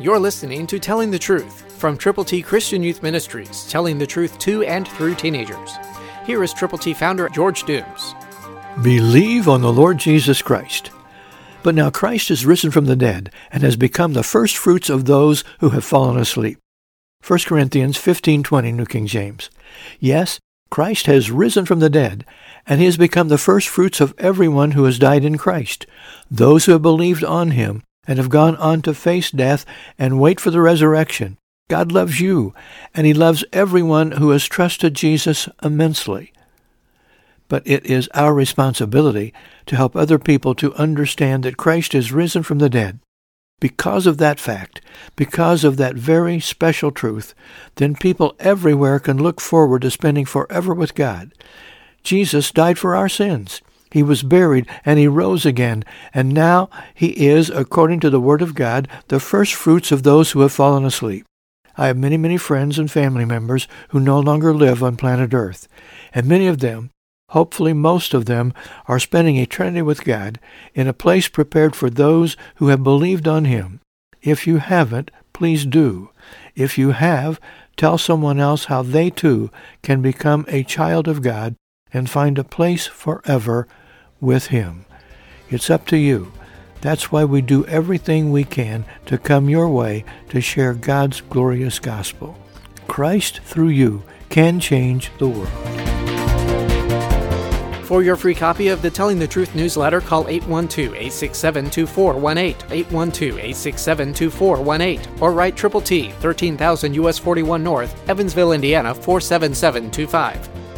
You're listening to Telling the Truth from Triple T Christian Youth Ministries, telling the truth to and through teenagers. Here is Triple T founder George Dooms. Believe on the Lord Jesus Christ. But now Christ is risen from the dead and has become the first fruits of those who have fallen asleep. 1 Corinthians 15:20, New King James. Yes, Christ has risen from the dead, and he has become the first fruits of everyone who has died in Christ. Those who have believed on him and have gone on to face death and wait for the resurrection. God loves you, and he loves everyone who has trusted Jesus immensely. But it is our responsibility to help other people to understand that Christ is risen from the dead. Because of that fact, because of that very special truth, then people everywhere can look forward to spending forever with God. Jesus died for our sins. He was buried, and he rose again, and now he is, according to the Word of God, the first fruits of those who have fallen asleep. I have many, many friends and family members who no longer live on planet Earth, and many of them, hopefully most of them, are spending eternity with God in a place prepared for those who have believed on him. If you haven't, please do. If you have, tell someone else how they too can become a child of God and find a place forever with him. It's up to you. That's why we do everything we can to come your way to share God's glorious gospel. Christ through you can change the world. For your free copy of the Telling the Truth newsletter, call 812-867-2418, 812-867-2418, or write Triple T, 13,000 U.S. 41 North, Evansville, Indiana, 47725.